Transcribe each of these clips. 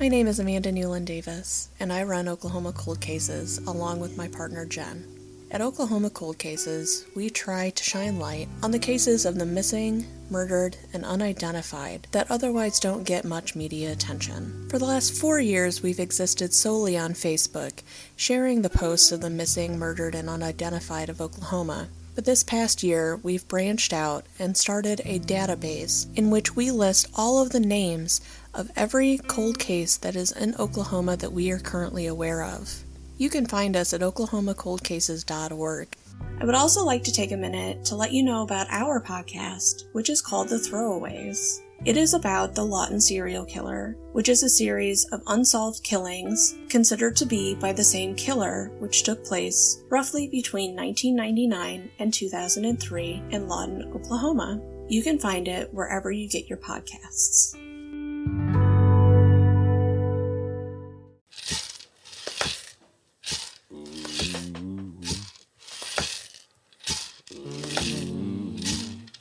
My name is Amanda Newland Davis, and I run Oklahoma Cold Cases along with my partner Jen. At Oklahoma Cold Cases, we try to shine light on the cases of the missing, murdered, and unidentified that otherwise don't get much media attention. For the last 4 years, we've existed solely on Facebook, sharing the posts of the missing, murdered, and unidentified of Oklahoma. But this past year, we've branched out and started a database in which we list all of the names of every cold case that is in Oklahoma that we are currently aware of. You can find us at OklahomaColdCases.org. I would also like to take a minute to let you know about our podcast, which is called The Throwaways. It is about the Lawton serial killer, which is a series of unsolved killings considered to be by the same killer, which took place roughly between 1999 and 2003 in Lawton, Oklahoma. You can find it wherever you get your podcasts.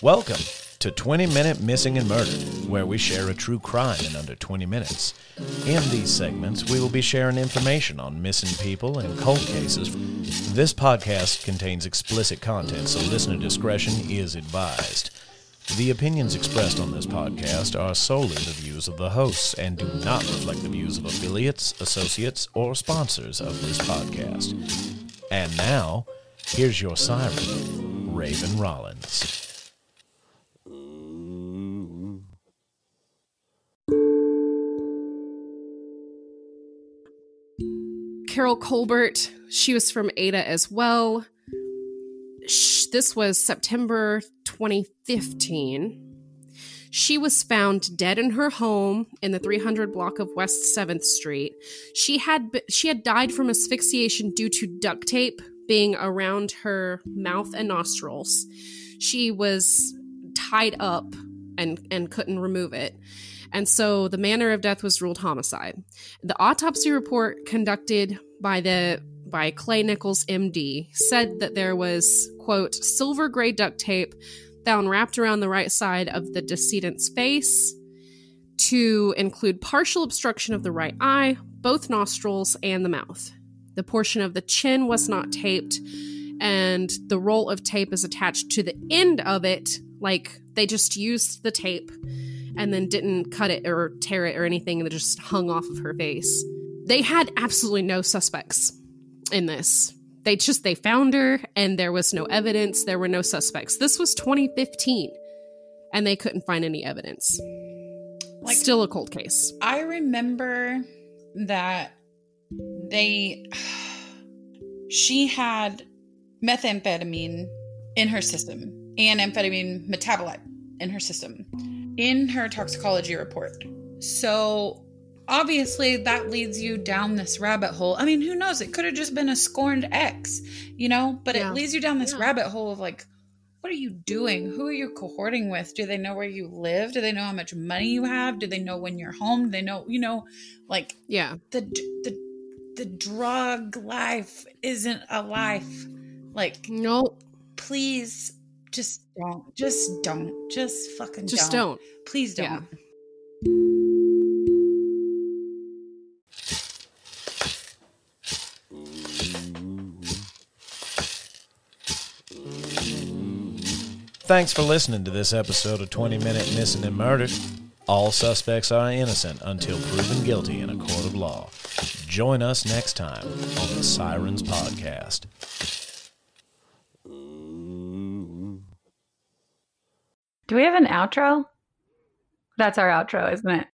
Welcome to 20-Minute Missing and Murdered, where we share a true crime in under 20 minutes. In these segments, we will be sharing information on missing people and cold cases. This podcast contains explicit content, so listener discretion is advised. The opinions expressed on this podcast are solely the views of the hosts and do not reflect the views of affiliates, associates, or sponsors of this podcast. And now, here's your siren, Raven Rollins. Carol Colbert, she was from Ada as well. This was September 2015. She was found dead in her home in the 300 block of West 7th Street. She had died from asphyxiation due to duct tape being around her mouth and nostrils. She was tied up and couldn't remove it. And so the manner of death was ruled homicide. The autopsy report conducted by Clay Nichols, MD, said that there was, quote, silver gray duct tape found wrapped around the right side of the decedent's face to include partial obstruction of the right eye, both nostrils, and the mouth. The portion of the chin was not taped, and the roll of tape is attached to the end of it, like they just used the tape and then didn't cut it or tear it or anything, and it just hung off of her face. They had absolutely no suspects in this. They found her, and there was no evidence. There were no suspects. This was 2015, and they couldn't find any evidence. Like, still a cold case. I remember that she had methamphetamine in her system, and amphetamine metabolite in her system, in her toxicology report. So obviously that leads you down this rabbit hole. I mean, who knows? It could have just been a scorned ex, but yeah. It leads you down this rabbit hole of like, what are you doing? Who are you cohorting with? Do they know where you live? Do they know how much money you have? Do they know when you're home? Do they know, the drug life isn't a life. Like, nope. Please Just don't. Please don't. Yeah. Thanks for listening to this episode of 20-Minute Missing and Murdered. All suspects are innocent until proven guilty in a court of law. Join us next time on the Sirens Podcast. Do we have an outro? That's our outro, isn't it?